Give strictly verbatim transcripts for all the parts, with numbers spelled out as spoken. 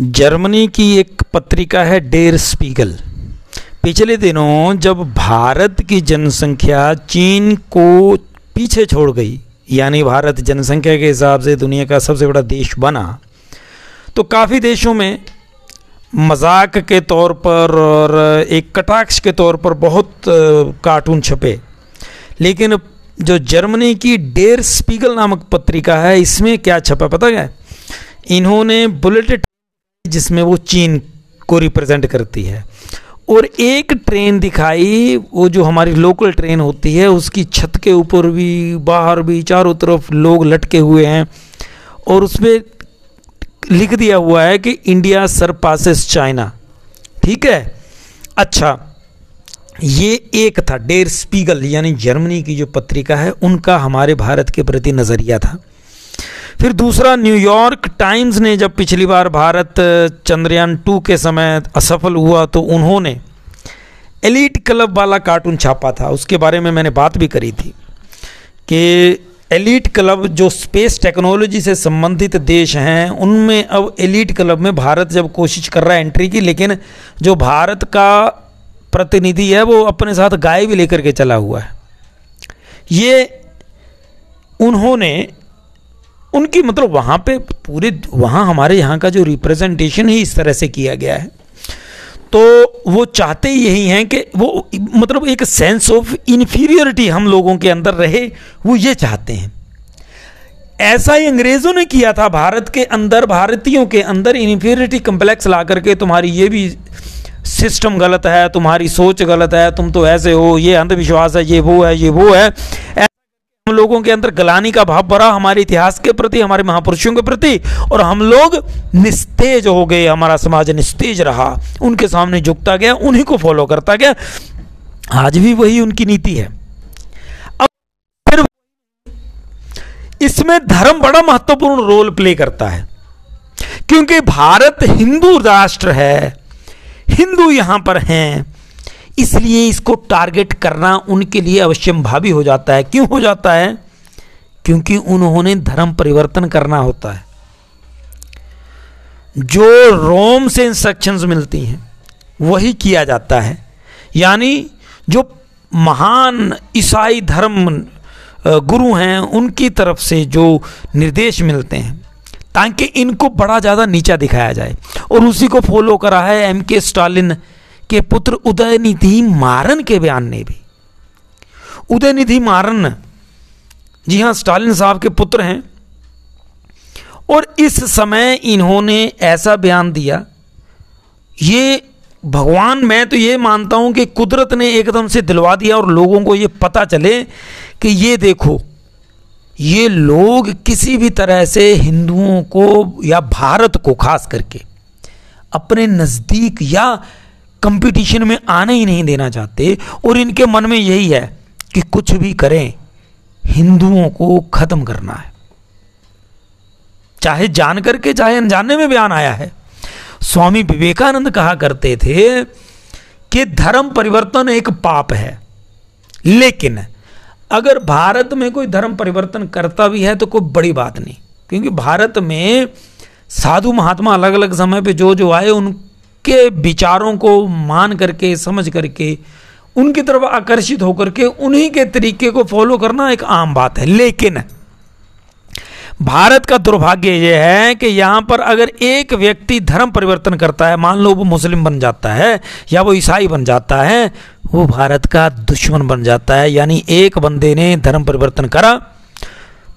Germany की एक पत्रिका है डेयर स्पीगल। पिछले दिनों जब भारत की जनसंख्या चीन को पीछे छोड़ गई, यानी भारत जनसंख्या के हिसाब से दुनिया का सबसे बड़ा देश बना, तो काफ़ी देशों में मजाक के तौर पर और एक कटाक्ष के तौर पर बहुत कार्टून छपे। लेकिन जो जर्मनी की डेयर स्पीगल नामक पत्रिका है, इसमें क्या छपा पता क्या? इन्होंने बुलेट, जिसमें वो चीन को रिप्रेजेंट करती है, और एक ट्रेन दिखाई, वो जो हमारी लोकल ट्रेन होती है, उसकी छत के ऊपर भी बाहर भी चारों तरफ लोग लटके हुए हैं, और उसमें लिख दिया हुआ है कि इंडिया सरपासेस चाइना। ठीक है, अच्छा, ये एक था डेयर स्पीगल, यानी जर्मनी की जो पत्रिका है उनका हमारे भारत के प्रति नज़रिया था। फिर दूसरा, न्यूयॉर्क टाइम्स ने जब पिछली बार भारत चंद्रयान टू के समय असफल हुआ तो उन्होंने एलीट क्लब वाला कार्टून छापा था। उसके बारे में मैंने बात भी करी थी कि एलीट क्लब जो स्पेस टेक्नोलॉजी से संबंधित देश हैं उनमें अब एलीट क्लब में भारत जब कोशिश कर रहा है एंट्री की, लेकिन जो भारत का प्रतिनिधि है वो अपने साथ गाय भी लेकर के चला हुआ है। ये उन्होंने उनकी मतलब वहाँ पे पूरे वहाँ हमारे यहाँ का जो रिप्रेजेंटेशन ही इस तरह से किया गया है, तो वो चाहते यही हैं कि वो मतलब एक सेंस ऑफ इन्फीरियरिटी हम लोगों के अंदर रहे, वो ये चाहते हैं। ऐसा ही अंग्रेज़ों ने किया था भारत के अंदर, भारतीयों के अंदर इन्फीरियरिटी कम्प्लेक्स ला करके, तुम्हारी ये भी सिस्टम गलत है, तुम्हारी सोच गलत है, तुम तो ऐसे हो, ये अंधविश्वास है, ये वो है, ये वो है। हम लोगों के अंदर गलानी का भाव भरा हमारे इतिहास के प्रति, हमारे महापुरुषों के प्रति, और हम लोग निस्तेज हो गए, हमारा समाज निस्तेज रहा, उनके सामने झुकता गया, उन्हीं को फॉलो करता गया। आज भी वही उनकी नीति है। अब फिर इसमें धर्म बड़ा महत्वपूर्ण रोल प्ले करता है, क्योंकि भारत हिंदू राष्ट्र है, हिंदू यहां पर हैं, इसलिए इसको टारगेट करना उनके लिए अवश्यंभावी हो जाता है। क्यों हो जाता है? क्योंकि उन्होंने धर्म परिवर्तन करना होता है। जो रोम से इंस्ट्रक्शंस मिलती हैं वही किया जाता है, यानी जो महान ईसाई धर्म गुरु हैं उनकी तरफ से जो निर्देश मिलते हैं, ताकि इनको बड़ा ज़्यादा नीचा दिखाया जाए। और उसी को फॉलो करा है एम के स्टालिन के पुत्र उदयनिधि मारन के बयान ने भी। उदयनिधि मारन, जी हां, स्टालिन साहब के पुत्र हैं, और इस समय इन्होंने ऐसा बयान दिया, ये भगवान, मैं तो ये मानता हूं कि कुदरत ने एकदम से दिलवा दिया और लोगों को ये पता चले कि ये देखो, ये लोग किसी भी तरह से हिंदुओं को या भारत को खास करके अपने नजदीक या कंपटीशन में आने ही नहीं देना चाहते, और इनके मन में यही है कि कुछ भी करें हिंदुओं को खत्म करना है, चाहे जान करके चाहे अनजाने में बयान आया है। स्वामी विवेकानंद कहा करते थे कि धर्म परिवर्तन एक पाप है, लेकिन अगर भारत में कोई धर्म परिवर्तन करता भी है तो कोई बड़ी बात नहीं, क्योंकि भारत में साधु महात्मा अलग अलग समय पे जो जो आए उन के विचारों को मान करके समझ करके उनकी तरफ आकर्षित होकर के उन्हीं के तरीके को फॉलो करना एक आम बात है। लेकिन भारत का दुर्भाग्य यह है कि यहाँ पर अगर एक व्यक्ति धर्म परिवर्तन करता है, मान लो वो मुस्लिम बन जाता है या वो ईसाई बन जाता है, वो भारत का दुश्मन बन जाता है। यानी एक बंदे ने धर्म परिवर्तन करा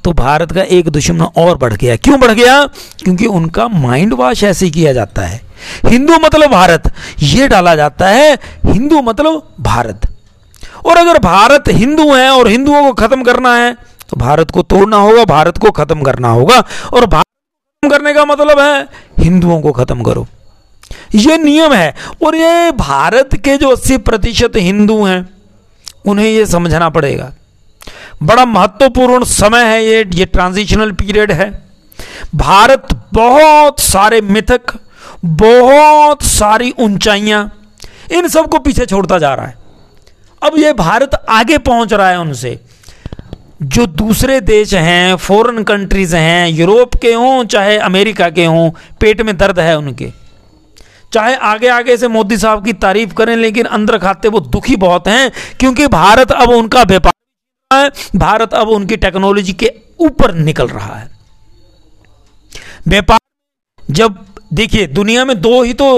तो भारत का एक दुश्मन और बढ़ गया। क्यों बढ़ गया? क्योंकि उनका माइंड वॉश ऐसे किया जाता है, हिंदू मतलब भारत, ये डाला जाता है हिंदू मतलब भारत। और अगर भारत हिंदू है और हिंदुओं को खत्म करना है तो भारत को तोड़ना होगा, भारत को खत्म करना होगा, और भारत को खत्म करने का मतलब है हिंदुओं को खत्म करो। ये नियम है, और ये भारत के जो अस्सी प्रतिशत हिंदू हैं उन्हें यह समझना पड़ेगा। बड़ा महत्वपूर्ण समय है ये ये ट्रांजिशनल पीरियड है। भारत बहुत सारे मिथक, बहुत सारी ऊंचाइयां, इन सबको पीछे छोड़ता जा रहा है। अब ये भारत आगे पहुंच रहा है उनसे। जो दूसरे देश हैं, फॉरेन कंट्रीज़ हैं, यूरोप के हों चाहे अमेरिका के हों, पेट में दर्द है उनके। चाहे आगे आगे से मोदी साहब की तारीफ करें, लेकिन अंदर खाते वो दुखी बहुत हैं, क्योंकि भारत अब उनका व्यापार है, भारत अब उनकी टेक्नोलॉजी के ऊपर निकल रहा है। व्यापार, जब देखिए दुनिया में दो ही तो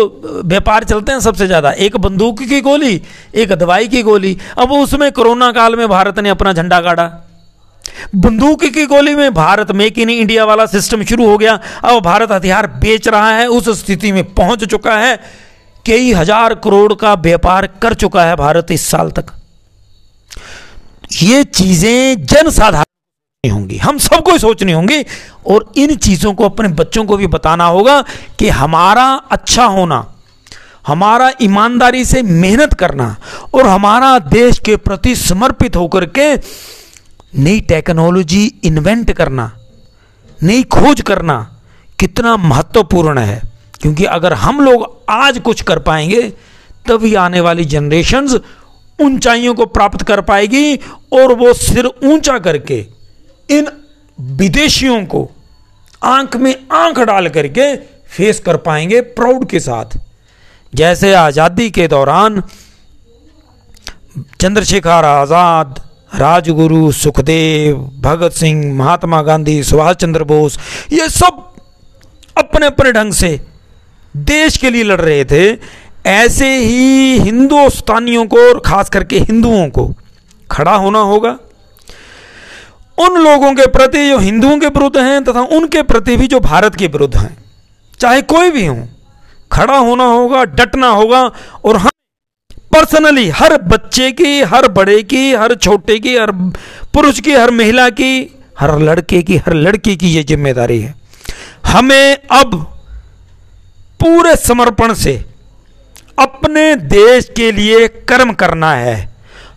व्यापार चलते हैं सबसे ज़्यादा, एक बंदूक की गोली, एक दवाई की गोली। अब उसमें कोरोना काल में भारत ने अपना झंडा गाड़ा, बंदूक की गोली में भारत मेक इन इंडिया वाला सिस्टम शुरू हो गया। अब भारत हथियार बेच रहा है, उस स्थिति में पहुंच चुका है। कई हजार करोड़ का व्यापार कर चुका है भारत इस साल तक। ये चीजें जनसाधारण नहीं होंगी, हम सबको सोचनी होंगी, और इन चीजों को अपने बच्चों को भी बताना होगा कि हमारा अच्छा होना, हमारा ईमानदारी से मेहनत करना और हमारा देश के प्रति समर्पित होकर के नई टेक्नोलॉजी इन्वेंट करना, नई खोज करना कितना महत्वपूर्ण है। क्योंकि अगर हम लोग आज कुछ कर पाएंगे तभी आने वाली जनरेशन्स ऊंचाइयों को प्राप्त कर पाएगी, और वो सिर ऊंचा करके इन विदेशियों को आंख में आंख डाल करके फेस कर पाएंगे प्राउड के साथ। जैसे आज़ादी के दौरान चंद्रशेखर आजाद, राजगुरु, सुखदेव, भगत सिंह, महात्मा गांधी, सुभाष चंद्र बोस, ये सब अपने अपने ढंग से देश के लिए लड़ रहे थे। ऐसे ही हिंदुस्तानियों को और ख़ास करके हिंदुओं को खड़ा होना होगा, उन लोगों के प्रति जो हिंदुओं के विरुद्ध हैं तथा उनके प्रति भी जो भारत के विरुद्ध हैं, चाहे कोई भी हों, खड़ा होना होगा, डटना होगा। और हम पर्सनली हर बच्चे की, हर बड़े की, हर छोटे की, हर पुरुष की, हर महिला की, हर लड़के की, हर लड़की की ये जिम्मेदारी है। हमें अब पूरे समर्पण से अपने देश के लिए कर्म करना है,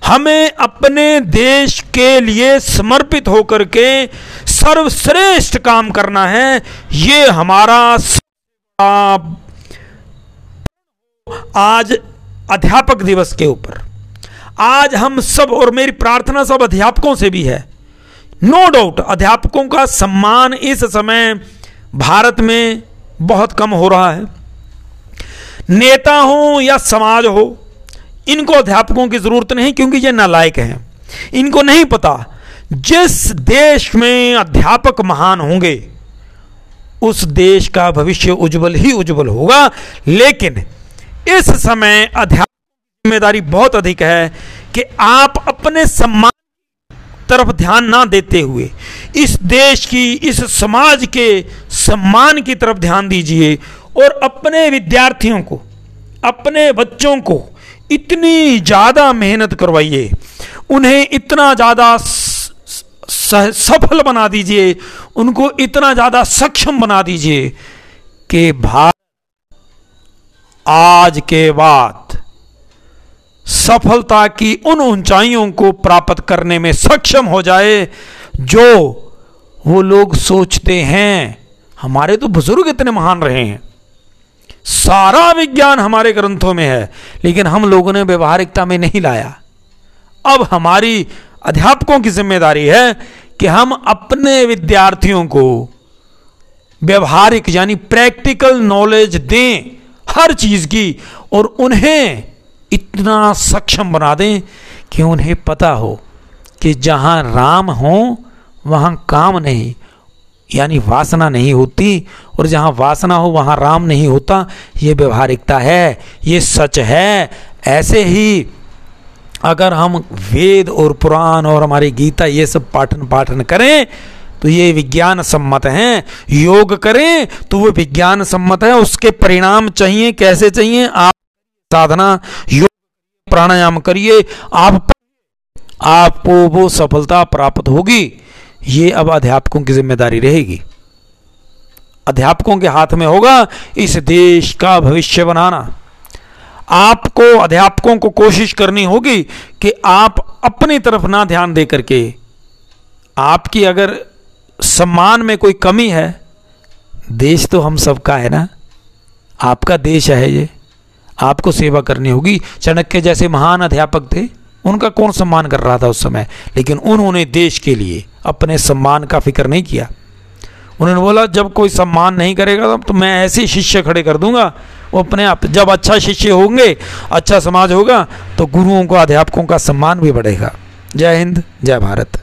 हमें अपने देश के लिए समर्पित होकर के सर्वश्रेष्ठ काम करना है। ये हमारा आज अध्यापक दिवस के ऊपर आज हम सब, और मेरी प्रार्थना सब अध्यापकों से भी है, नो डाउट अध्यापकों का सम्मान इस समय भारत में बहुत कम हो रहा है। नेता हो या समाज हो, इनको अध्यापकों की जरूरत नहीं, क्योंकि ये नालायक हैं, इनको नहीं पता जिस देश में अध्यापक महान होंगे उस देश का भविष्य उज्जवल ही उज्जवल होगा। लेकिन इस समय अध्यापक की जिम्मेदारी बहुत अधिक है कि आप अपने सम्मान तरफ ध्यान ना देते हुए इस देश की, इस समाज के सम्मान की तरफ ध्यान दीजिए, और अपने विद्यार्थियों को, अपने बच्चों को इतनी ज़्यादा मेहनत करवाइए, उन्हें इतना ज़्यादा सफल बना दीजिए, उनको इतना ज़्यादा सक्षम बना दीजिए कि भारत आज के बाद सफलता की उन ऊंचाइयों को प्राप्त करने में सक्षम हो जाए जो वो लोग सोचते हैं। हमारे तो बुजुर्ग इतने महान रहे हैं, सारा विज्ञान हमारे ग्रंथों में है, लेकिन हम लोगों ने व्यवहारिकता में नहीं लाया। अब हमारी अध्यापकों की जिम्मेदारी है कि हम अपने विद्यार्थियों को व्यवहारिक यानी प्रैक्टिकल नॉलेज दें हर चीज़ की, और उन्हें इतना सक्षम बना दें कि उन्हें पता हो कि जहाँ राम हो वहाँ काम नहीं यानी वासना नहीं होती, और जहाँ वासना हो वहाँ राम नहीं होता। ये व्यवहारिकता है, ये सच है। ऐसे ही अगर हम वेद और पुराण और हमारी गीता ये सब पाठन पाठन करें तो ये विज्ञान सम्मत हैं, योग करें तो वो विज्ञान सम्मत है। उसके परिणाम चाहिए, कैसे चाहिए, आप साधना, योग, प्राणायाम करिए, आप आपको वो सफलता प्राप्त होगी। ये अब अध्यापकों की जिम्मेदारी रहेगी, अध्यापकों के हाथ में होगा इस देश का भविष्य बनाना। आपको, अध्यापकों को कोशिश करनी होगी कि आप अपनी तरफ ना ध्यान दे करके, आपकी अगर सम्मान में कोई कमी है, देश तो हम सबका है ना, आपका देश है ये, आपको सेवा करनी होगी। चाणक्य जैसे महान अध्यापक थे, उनका कौन सम्मान कर रहा था उस समय, लेकिन उन्होंने देश के लिए अपने सम्मान का फिक्र नहीं किया। उन्होंने बोला जब कोई सम्मान नहीं करेगा तो मैं ऐसे शिष्य खड़े कर दूंगा वो अपने आप, जब अच्छा शिष्य होंगे, अच्छा समाज होगा तो गुरुओं को, अध्यापकों का सम्मान भी बढ़ेगा। जय हिंद, जय भारत।